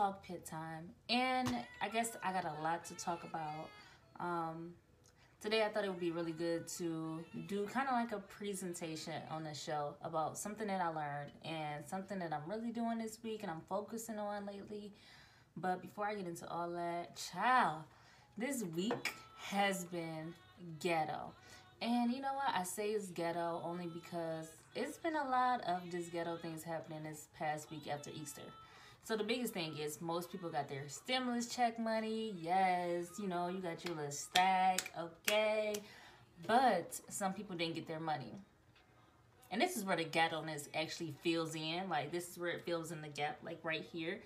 Talk Pit time, and I guess I got a lot to talk about. Today I thought it would be really good to do kind of like a presentation on the show about something that I learned and something that I'm really doing this week and I'm focusing on lately. But before I get into all that, child, this week has been ghetto. And you know what? I say it's ghetto only because it's been a lot of just ghetto things happening this past week after Easter. So the biggest thing is most people got their stimulus check money. Yes, you know, you got your little stack, okay. But some people didn't get their money. And this is where the ghetto-ness actually fills in. Like, this is where it fills in the gap, like right here.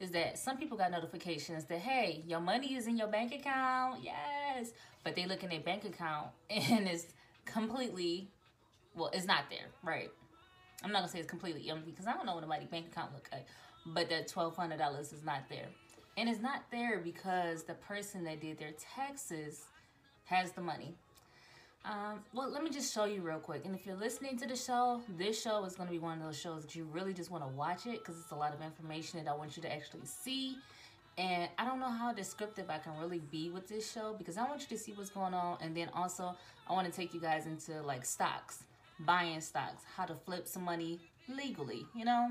Is that some people got notifications that, hey, your money is in your bank account, yes. But they look in their bank account and it's completely, well, it's not there, right? I'm not going to say it's completely empty because I don't know what a bank account looks like. But that $1,200 is not there. And it's not there because the person that did their taxes has the money. Well, let me just show you real quick. And if you're listening to the show, this show is going to be one of those shows that you really just want to watch it because it's a lot of information that I want you to actually see. And I don't know how descriptive I can really be with this show because I want you to see what's going on. And then also, I want to take you guys into like stocks, buying stocks, how to flip some money legally, you know?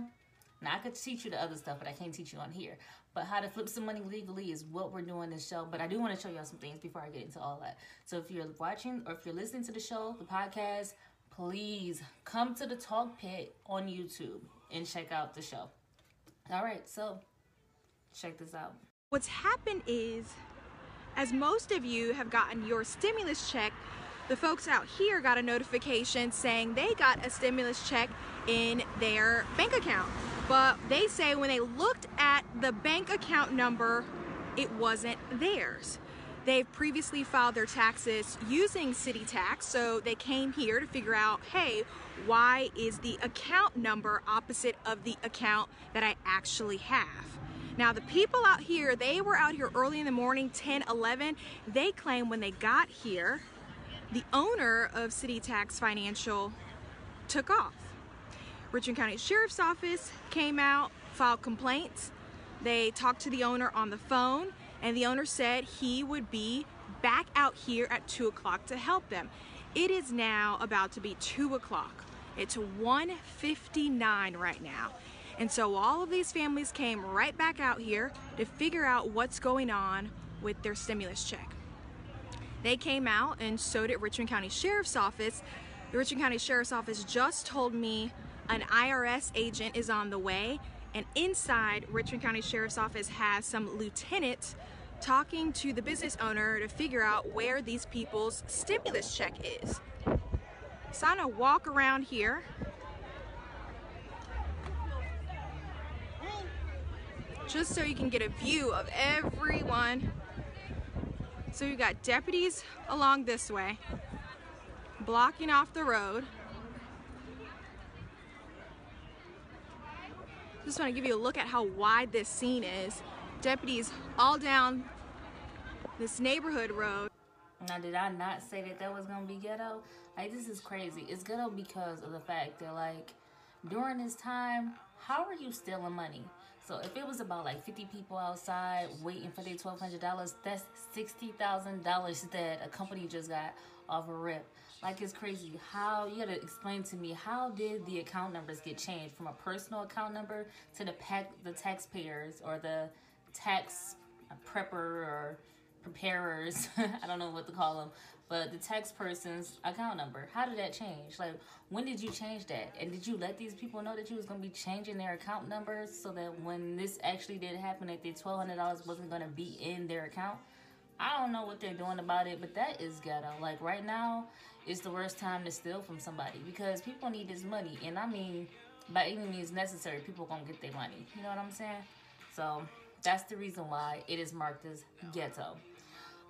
Now, I could teach you the other stuff, but I can't teach you on here. But how to flip some money legally is what we're doing this show. But I do want to show y'all some things before I get into all that. So if you're watching or if you're listening to the show, the podcast, please come to the Talk Pit on YouTube and check out the show. All right, so check this out. What's happened is, as most of you have gotten your stimulus check, the folks out here got a notification saying they got a stimulus check in their bank account. But they say when they looked at the bank account number, it wasn't theirs. They've previously filed their taxes using City Tax, so they came here to figure out, hey, why is the account number opposite of the account that I actually have? Now, the people out here, they were out here early in the morning, 10, 11. They claim when they got here, the owner of City Tax Financial took off. Richmond County Sheriff's Office came out, filed complaints. They talked to the owner on the phone, and the owner said he would be back out here at 2 o'clock to help them. It is now about to be 2 o'clock. It's 1:59 right now. And so all of these families came right back out here to figure out what's going on with their stimulus check. They came out, and so did Richmond County Sheriff's Office. The Richmond County Sheriff's Office just told me an IRS agent is on the way, and inside Richmond County Sheriff's Office has some lieutenant talking to the business owner to figure out where these people's stimulus check is. So I'm gonna walk around here, just so you can get a view of everyone. So you got deputies along this way, blocking off the road. Just want to give you a look at how wide this scene is. Deputies all down this neighborhood road. Now, did I not say that that was going to be ghetto? Like, this is crazy. It's ghetto because of the fact that, like, during this time, how are you stealing money? So if it was about, like, 50 people outside waiting for their $1,200, that's $60,000 that a company just got off a rip. Like, it's crazy. How, you gotta explain to me, how did the account numbers get changed from a personal account number to the taxpayers or the tax prepper or preparers? I don't know what to call them, but the tax person's account number. How did that change? Like, when did you change that? And did you let these people know that you was gonna be changing their account numbers so that when this actually did happen, that their $1,200 wasn't gonna be in their account? I don't know what they're doing about it, but that is ghetto. Like, right now, it's the worst time to steal from somebody because people need this money. And I mean, by any means necessary, people gonna get their money. You know what I'm saying? So that's the reason why it is marked as ghetto.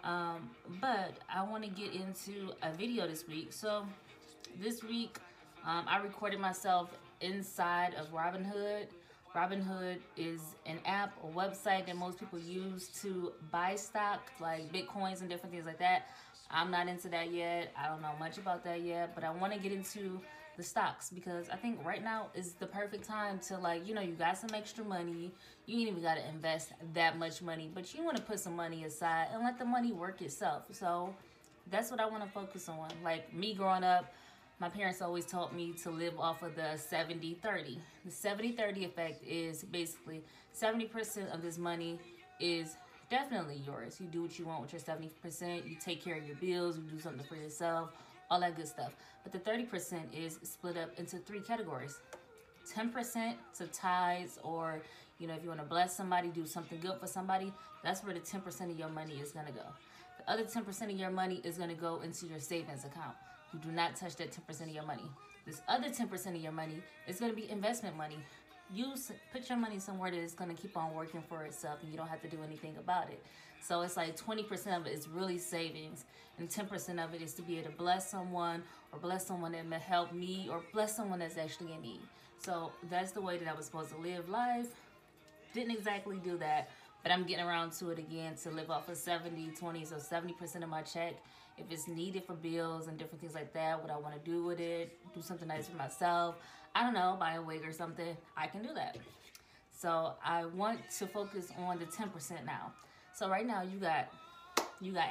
But I want to get into a video this week. So this week, I recorded myself inside of Robinhood. Robinhood is an app or website that most people use to buy stock, like Bitcoins and different things like that. I'm not into that yet. I don't know much about that yet, but I want to get into the stocks because I think right now is the perfect time to, like, you know, you got some extra money. You ain't even got to invest that much money, but you want to put some money aside and let the money work itself. So that's what I want to focus on. Like, me growing up, my parents always taught me to live off of the 70-30. The 70-30 effect is basically 70% of this money is definitely yours. You do what you want with your 70%. You take care of your bills. You do something for yourself. All that good stuff. But the 30% is split up into three categories. 10% to tithes, or, you know, if you want to bless somebody, do something good for somebody, that's where the 10% of your money is going to go. The other 10% of your money is going to go into your savings account. You do not touch that 10% of your money. This other 10% of your money is going to be investment money. You put your money somewhere that is going to keep on working for itself and you don't have to do anything about it. So it's like 20% of it is really savings and 10% of it is to be able to bless someone, or bless someone that may help me, or bless someone that's actually in need. So that's the way that I was supposed to live life. Didn't exactly do that, but I'm getting around to it again, to live off of 70-20, so 70% of my check. If it's needed for bills and different things like that, what I want to do with it, do something nice for myself, I don't know, buy a wig or something, I can do that. So I want to focus on the 10% now. So right now you got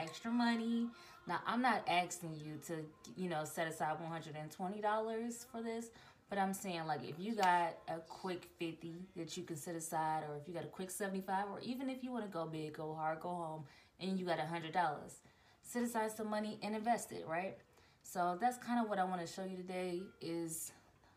extra money. Now, I'm not asking you to, you know, set aside $120 for this, but I'm saying, like, if you got a quick 50 that you can set aside, or if you got a quick 75, or even if you want to go big, go hard, go home, and you got $100, set aside some money and invest it, right? So that's kind of what I want to show you today, is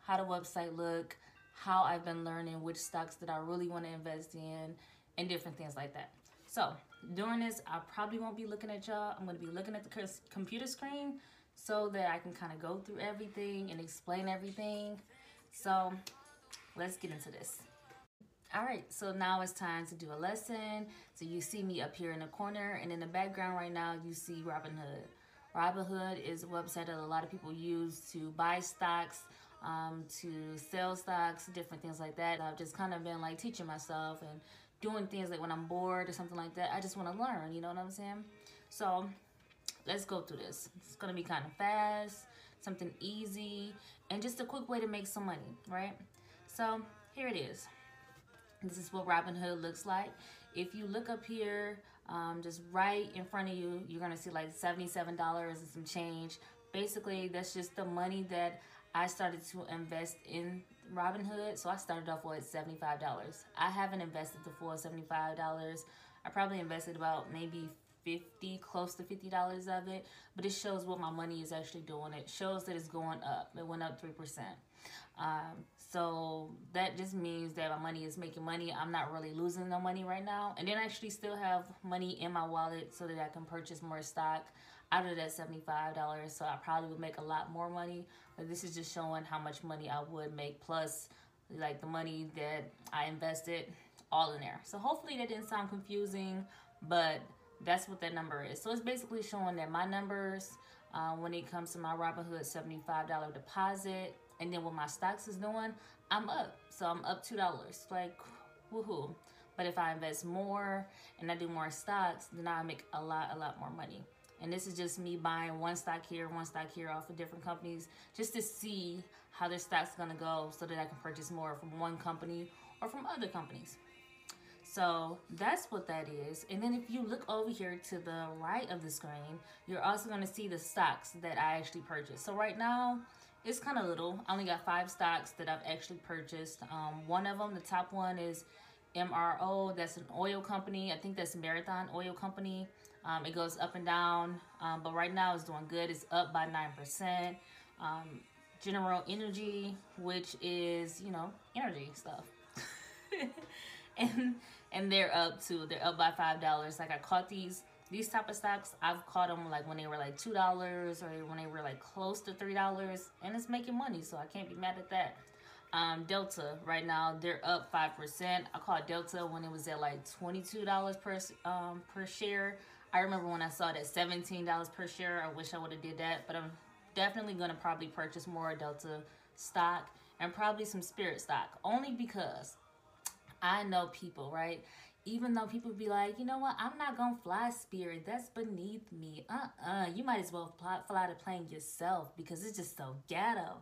how the website look, how I've been learning which stocks that I really want to invest in, and different things like that. So during this, I probably won't be looking at y'all. I'm going to be looking at the computer screen so that I can kind of go through everything and explain everything. So let's get into this. All right, so now it's time to do a lesson. So you see me up here in the corner, and in the background right now, you see Robinhood. Robinhood is a website that a lot of people use to buy stocks, to sell stocks, different things like that. I've just kind of been, like, teaching myself and doing things like when I'm bored or something like that. I just want to learn, you know what I'm saying? So let's go through this. It's going to be kind of fast, something easy, and just a quick way to make some money, right? So here it is. This is what Robinhood looks like. If you look up here, just right in front of you, you're gonna see like $77 and some change. Basically, that's just the money that I started to invest in Robinhood. So I started off with $75. I haven't invested the full $75. I probably invested about maybe $50, close to $50 of it, but it shows what my money is actually doing. It shows that it's going up. It went up 3%. So that just means that my money is making money. I'm not really losing no money right now. And then I actually still have money in my wallet so that I can purchase more stock out of that $75. So I probably would make a lot more money, but this is just showing how much money I would make, plus like the money that I invested, all in there. So hopefully that didn't sound confusing, but that's what that number is. So it's basically showing that my numbers, when it comes to my Robinhood $75 deposit, and then what my stocks is doing, I'm up. So I'm up $2, like, woohoo. But if I invest more and I do more stocks, then I make a lot more money. And this is just me buying one stock here off of different companies, just to see how their stock's gonna go so that I can purchase more from one company or from other companies. So that's what that is. And then if you look over here to the right of the screen, you're also gonna see the stocks that I actually purchased. So right now, it's kind of little. I only got 5 stocks that I've actually purchased. One of them, the top one, is MRO. That's an oil company. I think that's Marathon Oil Company. It goes up and down, but right now it's doing good. It's up by 9%. General Energy, which is, you know, energy stuff. and they're up too. They're up by $5. Like, I caught these type of stocks. I've caught them like when they were like $2, or when they were like close to $3, and it's making money, so I can't be mad at that. Delta, right now they're up 5%. I caught Delta when it was at like $22 per share. I remember when I saw that $17 per share. I wish I would have did that, but I'm definitely gonna probably purchase more Delta stock and probably some Spirit stock, only because I know people, right? even though people be like, you know what, I'm not going to fly Spirit. That's beneath me. You might as well fly the plane yourself because it's just so ghetto.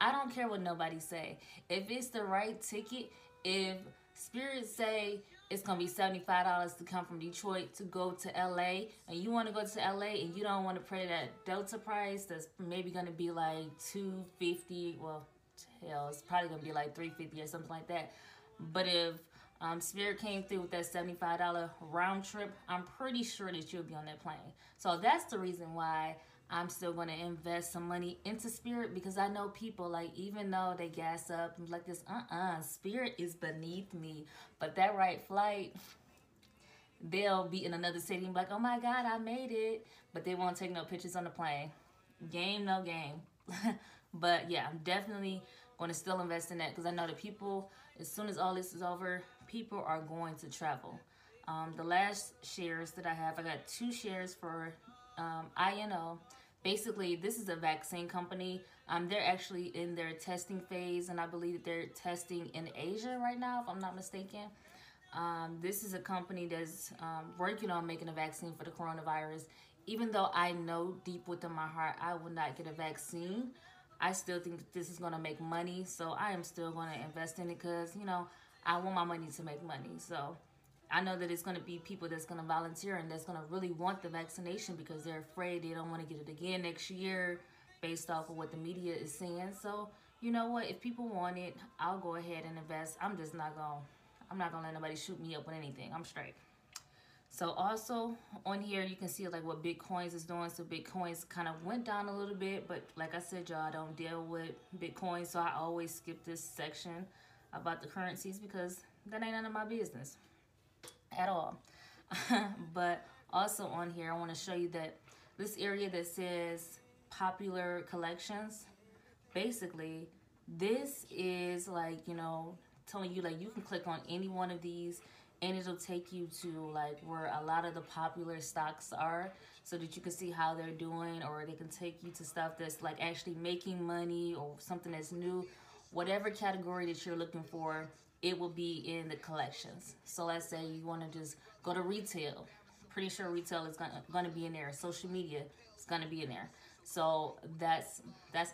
I don't care what nobody say. If it's the right ticket, if Spirit say it's going to be $75 to come from Detroit to go to L.A. and you want to go to L.A. and you don't want to pay that Delta price that's maybe going to be like $250. Well, hell, it's probably going to be like $350 or something like that. But if Spirit came through with that $75 round trip, I'm pretty sure that you'll be on that plane. So that's the reason why I'm still going to invest some money into Spirit, because I know people, like, even though they gas up and like this, Spirit is beneath me. But that right flight, they'll be in another city and be like, oh my God, I made it. But they won't take no pictures on the plane. Game, no game. But yeah, I'm definitely going to still invest in that because I know the people, as soon as all this is over, people are going to travel. The last shares that I got 2 shares for INO. Basically, this is a vaccine company. They're actually in their testing phase, and I believe that they're testing in Asia right now, if I'm not mistaken. This is a company that's working on making a vaccine for the coronavirus. Even though I know deep within my heart I will not get a vaccine, I still think that this is going to make money, so I am still going to invest in it because, you know, I want my money to make money. So I know that it's going to be people that's going to volunteer and that's going to really want the vaccination because they're afraid they don't want to get it again next year based off of what the media is saying. So, you know what? If people want it, I'll go ahead and invest. I'm just not going to, I'm not going to let nobody shoot me up with anything. I'm straight. So also on here, you can see like what Bitcoins is doing. So Bitcoins kind of went down a little bit, but like I said, y'all, I don't deal with Bitcoin. So I always skip this section about the currencies because that ain't none of my business at all. But also on here, I want to show you that this area that says popular collections, basically this is like, you know, telling you like you can click on any one of these and it'll take you to like where a lot of the popular stocks are so that you can see how they're doing, or they can take you to stuff that's like actually making money or something that's new. Whatever category that you're looking for, it will be in the collections. So let's say you want to just go to retail. Pretty sure retail is gonna be in there. Social media is gonna be in there. So that's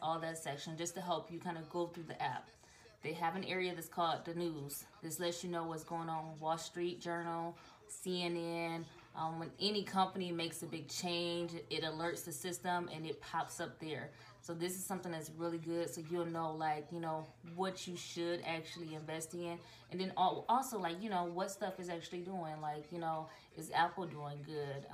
all that section, just to help you kind of go through the app. They have an area that's called the news. This lets you know what's going on. Wall Street Journal, CNN. When any company makes a big change, it alerts the system and it pops up there. So this is something that's really good, so you'll know, like, you know, what you should actually invest in. And then also, like, you know, what stuff is actually doing. Like, you know, is Apple doing good?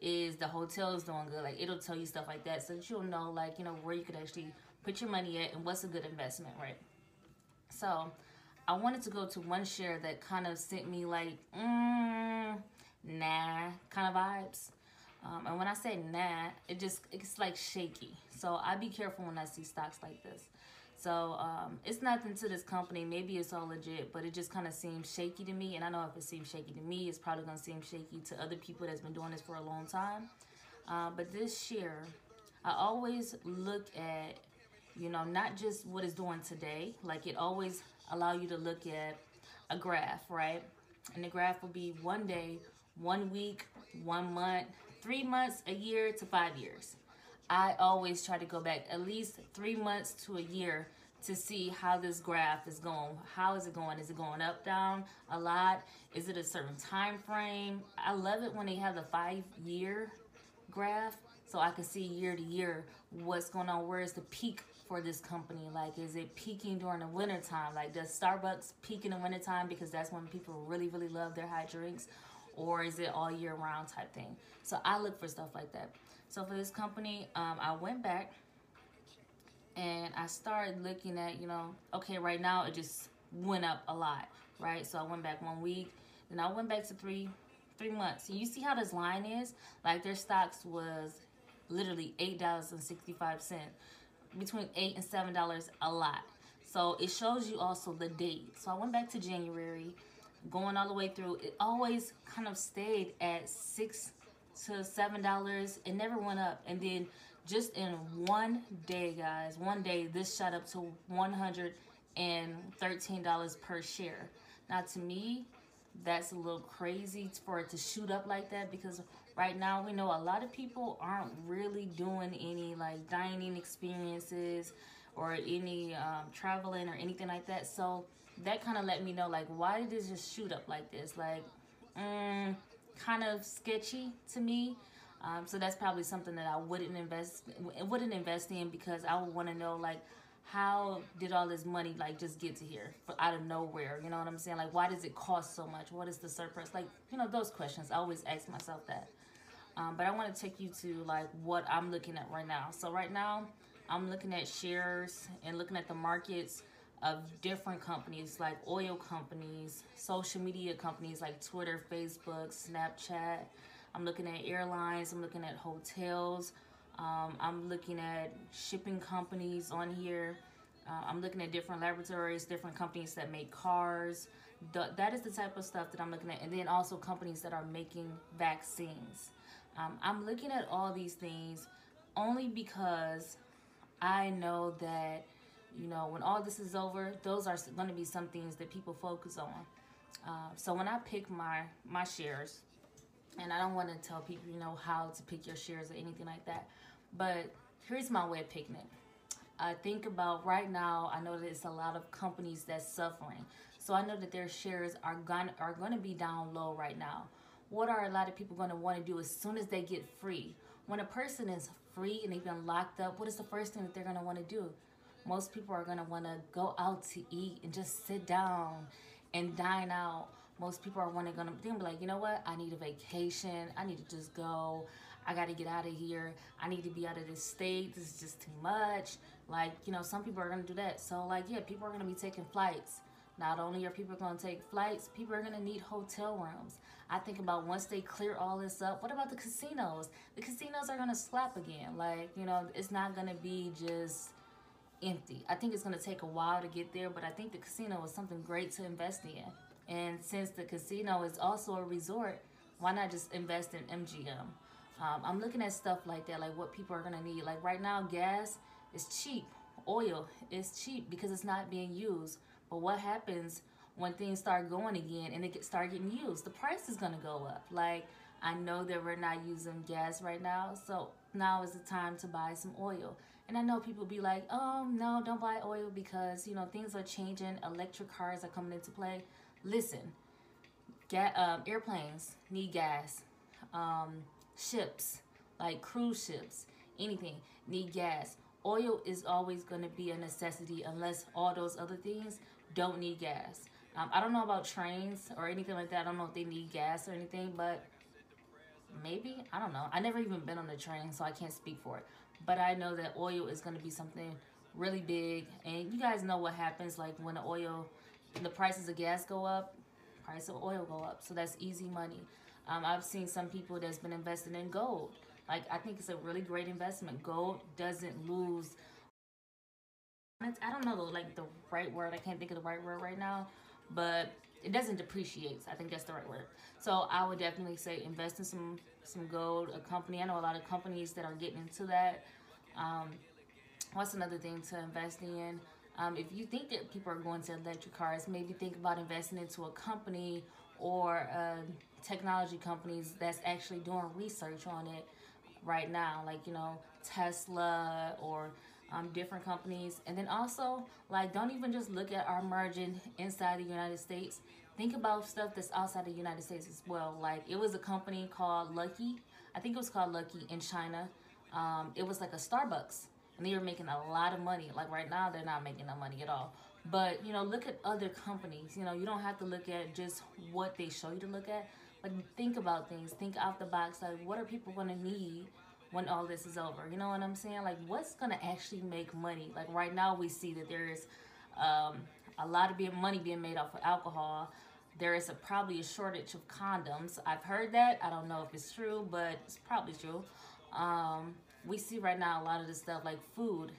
Is the hotels doing good? Like, it'll tell you stuff like that so that you'll know, like, you know, where you could actually put your money at and what's a good investment, right? So I wanted to go to one share that kind of sent me, like, nah, kind of vibes. And when I say nah, it's like shaky. So I be careful when I see stocks like this. So it's nothing to this company. Maybe it's all legit, but it just kind of seems shaky to me. And I know if it seems shaky to me, it's probably going to seem shaky to other people that's been doing this for a long time. But this share, I always look at, you know, not just what it's doing today. Like, it always allow you to look at a graph, right? And the graph will be one day, 1 week, 1 month, 3 months, a year to 5 years. I always try to go back at least 3 months to a year to see how this graph is going. How is it going? Is it going up, down, a lot? Is it a certain time frame? I love it when they have the 5-year graph so I can see year to year what's going on. Where is the peak for this company? Like, is it peaking during the winter time? Like, does Starbucks peak in the winter time because that's when people really, really love their hot drinks? Or is it all year round type thing? So I look for stuff like that. So for this company, I went back and I started looking at, you know, okay, right now it just went up a lot, right? So I went back 1 week, then I went back to three months. So you see how this line is? Like, their stocks was literally $8.65, between $8 and $7 a lot. So it shows you also the date. So I went back to January, going all the way through. It always kind of stayed at $6 to $7. It never went up. And then just in one day, guys, one day this shot up to $113 per share. Now, to me, that's a little crazy for it to shoot up like that, because right now we know a lot of people aren't really doing any like dining experiences or any traveling or anything like that. So that kind of let me know, like, why did this just shoot up like this? Like, kind of sketchy to me. So that's probably something that I wouldn't invest in, because I would want to know, like, how did all this money, like, just get to here out of nowhere? You know what I'm saying? Like, why does it cost so much? What is the surplus? Like, you know, those questions. I always ask myself that. But I want to take you to, like, what I'm looking at right now. So right now, I'm looking at shares and looking at the markets of different companies, like oil companies, social media companies like Twitter, Facebook, Snapchat. I'm looking at airlines. I'm looking at hotels. I'm looking at shipping companies on here. I'm looking at different laboratories, different companies that make cars. That is the type of stuff that I'm looking at. And then also companies that are making vaccines. I'm looking at all these things only because I know that, you know, when all this is over, those are going to be some things that people focus on. So when I pick my shares, and I don't want to tell people, you know, how to pick your shares or anything like that, but here's my way of picking it. I think about right now, I know that it's a lot of companies that's suffering. So I know that their shares are going to be down low right now. What are a lot of people going to want to do as soon as they get free? When a person is free and they've been locked up, what is the first thing that they're going to want to do? Most people are going to want to go out to eat and just sit down and dine out. Most people are going to be like, you know what? I need a vacation. I need to just go. I got to get out of here. I need to be out of this state. This is just too much. Like, you know, some people are going to do that. So, like, yeah, people are going to be taking flights. Not only are people going to take flights, people are going to need hotel rooms. I think about once they clear all this up, what about the casinos? The casinos are going to slap again. Like, you know, it's not going to be just empty. I think it's going to take a while to get there, but I think the casino is something great to invest in. And since the casino is also a resort, why not just invest in MGM? I'm looking at stuff like that, like what people are going to need. Like right now, gas is cheap. Oil is cheap because it's not being used. But what happens when things start going again and it start getting used? The price is going to go up. Like, I know that we're not using gas right now, so now is the time to buy some oil. And I know people be like, oh, no, don't buy oil because, you know, things are changing. Electric cars are coming into play. Listen, airplanes need gas. Ships, like cruise ships, anything, need gas. Oil is always going to be a necessity unless all those other things don't need gas. I don't know about trains or anything like that. I don't know if they need gas or anything, but maybe. I don't know. I never even been on a train, so I can't speak for it. But I know that oil is going to be something really big. And you guys know what happens, like when the prices of gas go up, price of oil go up. So that's easy money. I've seen some people that's been investing in gold. Like, I think it's a really great investment. Gold doesn't lose. I don't know, like, the right word. I can't think of the right word right now. But it doesn't depreciate. I think that's the right word. So I would definitely say invest in some gold, a company. I know a lot of companies that are getting into that. What's another thing to invest in? If you think that people are going to electric cars, maybe think about investing into a company or technology companies that's actually doing research on it right now, like, you know, Tesla or different companies. And then also, like, don't even just look at our margin inside the United States. Think about stuff that's outside the United States as well. Like, it was a company called Lucky. I think it was called Lucky in China. It was like a Starbucks, and they were making a lot of money. Like, right now, they're not making no money at all. But, you know, look at other companies. You know, you don't have to look at just what they show you to look at. But think about things. Think out the box. Like, what are people going to need when all this is over? You know what I'm saying? Like, what's going to actually make money? Like, right now we see that there is a lot of money being made off of alcohol. There is probably a shortage of condoms. I've heard that. I don't know if it's true, but it's probably true. We see right now a lot of this stuff, like food.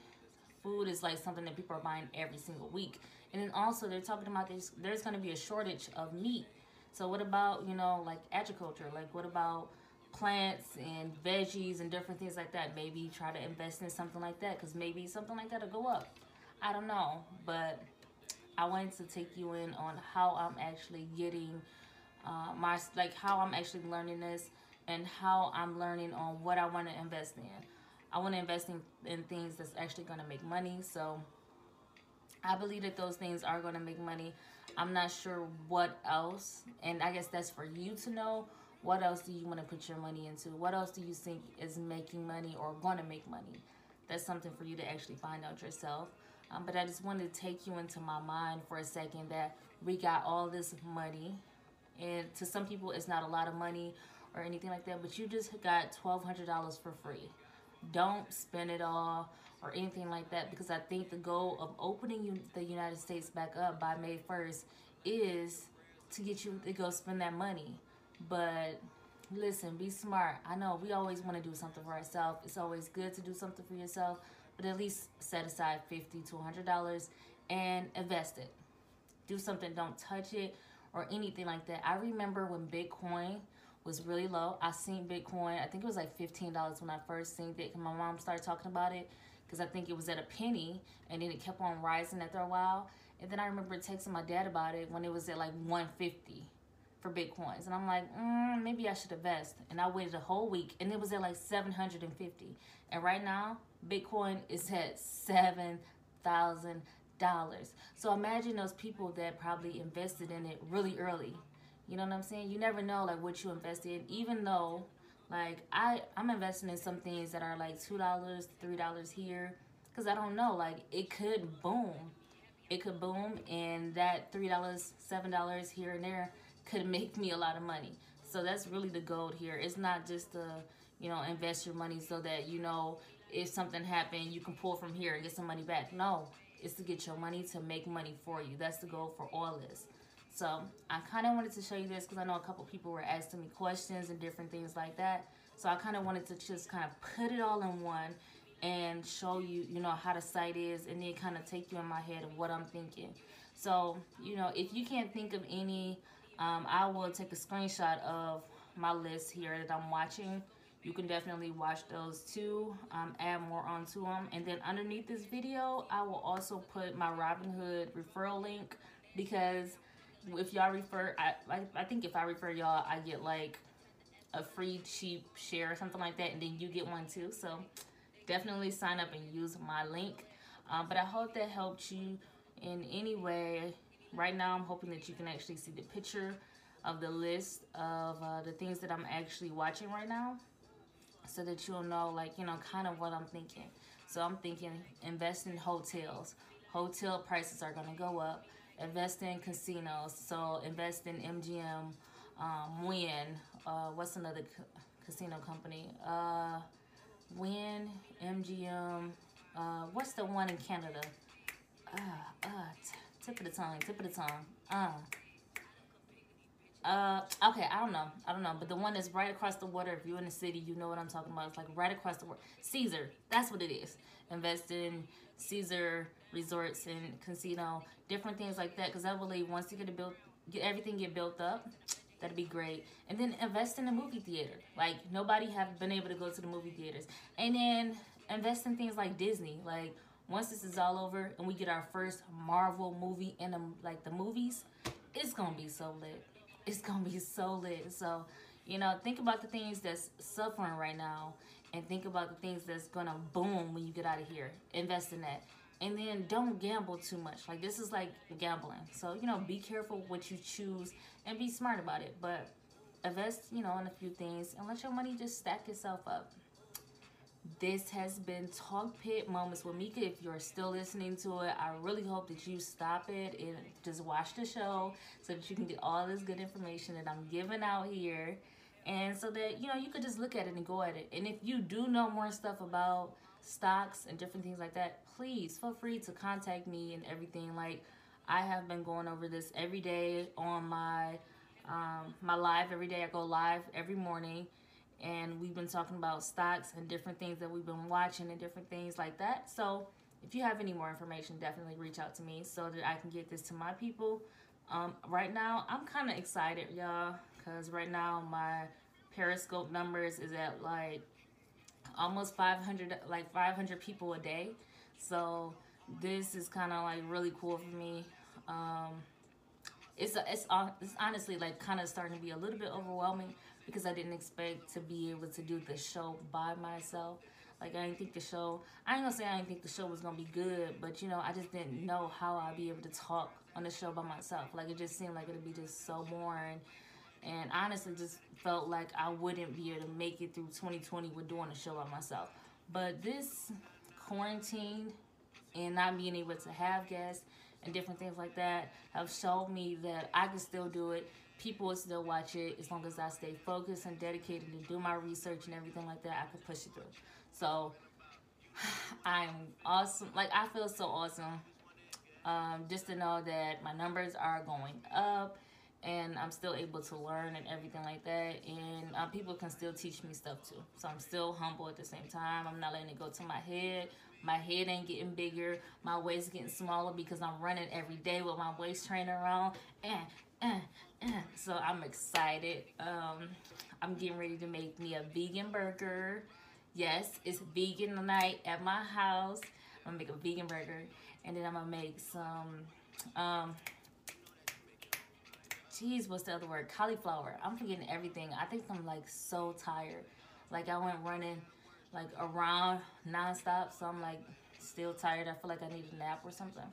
Food is like something that people are buying every single week. And then also they're talking about this, there's going to be a shortage of meat. So what about, you know, like agriculture? Like, what about plants and veggies and different things like that? Maybe try to invest in something like that, because maybe something like that will go up. I don't know, but I wanted to take you in on how I'm actually getting how I'm actually learning this and how I'm learning on what I want to invest in. I want to invest in things that's actually going to make money. So I believe that those things are going to make money. I'm not sure what else, and I guess that's for you to know. What else do you want to put your money into? What else do you think is making money or going to make money? That's something for you to actually find out yourself. But I just wanted to take you into my mind for a second that we got all this money. And to some people, it's not a lot of money or anything like that, but you just got $1,200 for free. Don't spend it all or anything like that, because I think the goal of opening the United States back up by May 1st is to get you to go spend that money. But listen, be smart. I know we always want to do something for ourselves. It's always good to do something for yourself, but at least set aside $50 to $100 and invest it. Do something, don't touch it or anything like that. I remember when Bitcoin was really low. I seen Bitcoin, I think it was like $15 when I first seen it, and my mom started talking about it because I think it was at a penny, and then it kept on rising after a while. And then I remember texting my dad about it when it was at like $150. for Bitcoins, and I'm like, maybe I should invest. And I waited a whole week, and it was at like 750, and right now Bitcoin is at $7,000. So imagine those people that probably invested in it really early. You know what I'm saying? You never know like what you invest in. Even though like I'm investing in some things that are like $2, $3 here, because I don't know, like it could boom, and that $3, $7 here and there could make me a lot of money. So that's really the goal here. It's not just to, you know, invest your money so that, you know, if something happened, you can pull from here and get some money back. No, it's to get your money to make money for you. That's the goal for all this. So I kind of wanted to show you this because I know a couple people were asking me questions and different things like that. So I kind of wanted to just kind of put it all in one and show you, you know, how the site is, and then kind of take you in my head of what I'm thinking. So, you know, if you can't think of any, I will take a screenshot of my list here that I'm watching. You can definitely watch those too, add more onto them. And then underneath this video, I will also put my Robinhood referral link, because if y'all refer, I think if I refer y'all, I get like a free cheap share or something like that, and then you get one too. So definitely sign up and use my link. But I hope that helped you in any way. Right now, I'm hoping that you can actually see the picture of the list of the things that I'm actually watching right now, so that you'll know, like, you know, kind of what I'm thinking. So I'm thinking invest in hotels. Hotel prices are going to go up. Invest in casinos. So invest in MGM, Wynn. What's another casino company? Wynn, MGM. What's the one in Canada? Tip of the tongue. Okay, I don't know. But the one that's right across the water, if you're in the city, you know what I'm talking about. It's like right across the water. Caesar, that's what it is. Invest in Caesar resorts and casino, different things like that. Because I believe once you get everything built up, that'd be great. And then invest in a movie theater. Like nobody have been able to go to the movie theaters. And then invest in things like Disney, like. Once this is all over and we get our first Marvel movie in the movies, it's going to be so lit. It's going to be so lit. So, you know, think about the things that's suffering right now, and think about the things that's going to boom when you get out of here. Invest in that. And then don't gamble too much. Like, this is like gambling. So, you know, be careful what you choose and be smart about it. But invest, you know, in a few things and let your money just stack itself up. This has been Talk Pit Moments with Mika. If you're still listening to it, I really hope that you stop it and just watch the show so that you can get all this good information that I'm giving out here, and so that, you know, you could just look at it and go at it. And if you do know more stuff about stocks and different things like that, please feel free to contact me and everything. Like, I have been going over this every day on my my live every day. I go live every morning, and we've been talking about stocks and different things that we've been watching and different things like that. So if you have any more information, definitely reach out to me so that I can get this to my people. Right now, I'm kind of excited, y'all, because right now my Periscope numbers is at like almost 500 people a day. So this is kind of like really cool for me. it's honestly like kind of starting to be a little bit overwhelming because I didn't expect to be able to do the show by myself. Like, I didn't think the show, I ain't gonna say I didn't think the show was gonna be good, but, you know, I just didn't know how I'd be able to talk on the show by myself. Like, it just seemed like it'd be just so boring. And honestly, just felt like I wouldn't be able to make it through 2020 with doing a show by myself. But this quarantine and not being able to have guests and different things like that have showed me that I can still do it. People will still watch it as long as I stay focused and dedicated and do my research and everything like that. I can push it through. So I'm awesome. Like, I feel so awesome just to know that my numbers are going up and I'm still able to learn and everything like that, and people can still teach me stuff too. So I'm still humble at the same time. I'm not letting it go to my head. My head ain't getting bigger. My waist getting smaller because I'm running every day with my waist trainer on. So I'm excited. I'm getting ready to make me a vegan burger. Yes, it's vegan night at my house. I'm gonna make a vegan burger, and then I'm gonna make some geez, what's the other word? Cauliflower. I'm forgetting everything. I think I'm like so tired. Like, I went running like around nonstop, so I'm like still tired. I feel like I need a nap or something.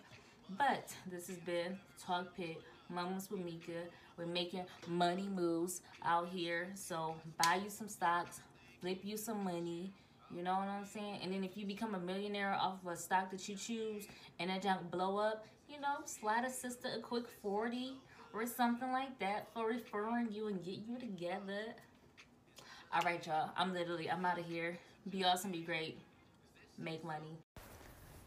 But this has been Talk Pit Moments with Mika. We're making money moves out here. So buy you some stocks, flip you some money. You know what I'm saying? And then if you become a millionaire off of a stock that you choose and that junk blow up, you know, slide a sister a quick 40 or something like that for referring you and get you together. All right, y'all. I'm out of here. Be awesome. Be great. Make money.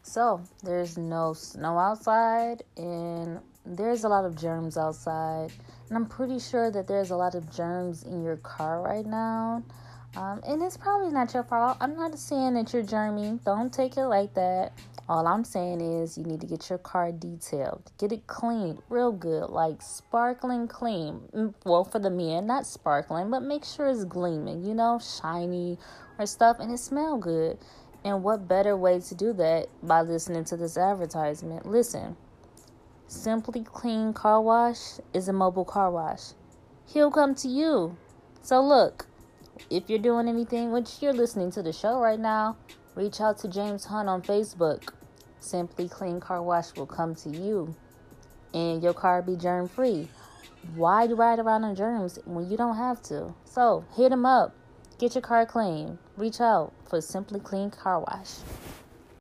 So there's no snow outside, and there's a lot of germs outside. And I'm pretty sure that there's a lot of germs in your car right now. And it's probably not your fault. I'm not saying that you're germy. Don't take it like that. All I'm saying is you need to get your car detailed. Get it cleaned real good, like sparkling clean. Well, for the men, not sparkling, but make sure it's gleaming, you know, shiny or stuff, and it smells good. And what better way to do that by listening to this advertisement? Listen, Simply Clean Car Wash is a mobile car wash. He'll come to you. So look, if you're doing anything, which you're listening to the show right now, reach out to James Hunt on Facebook. Simply Clean Car Wash will come to you, and your car be germ-free. Why do you ride around on germs when you don't have to? So hit him up. Get your car clean. Reach out for Simply Clean Car Wash.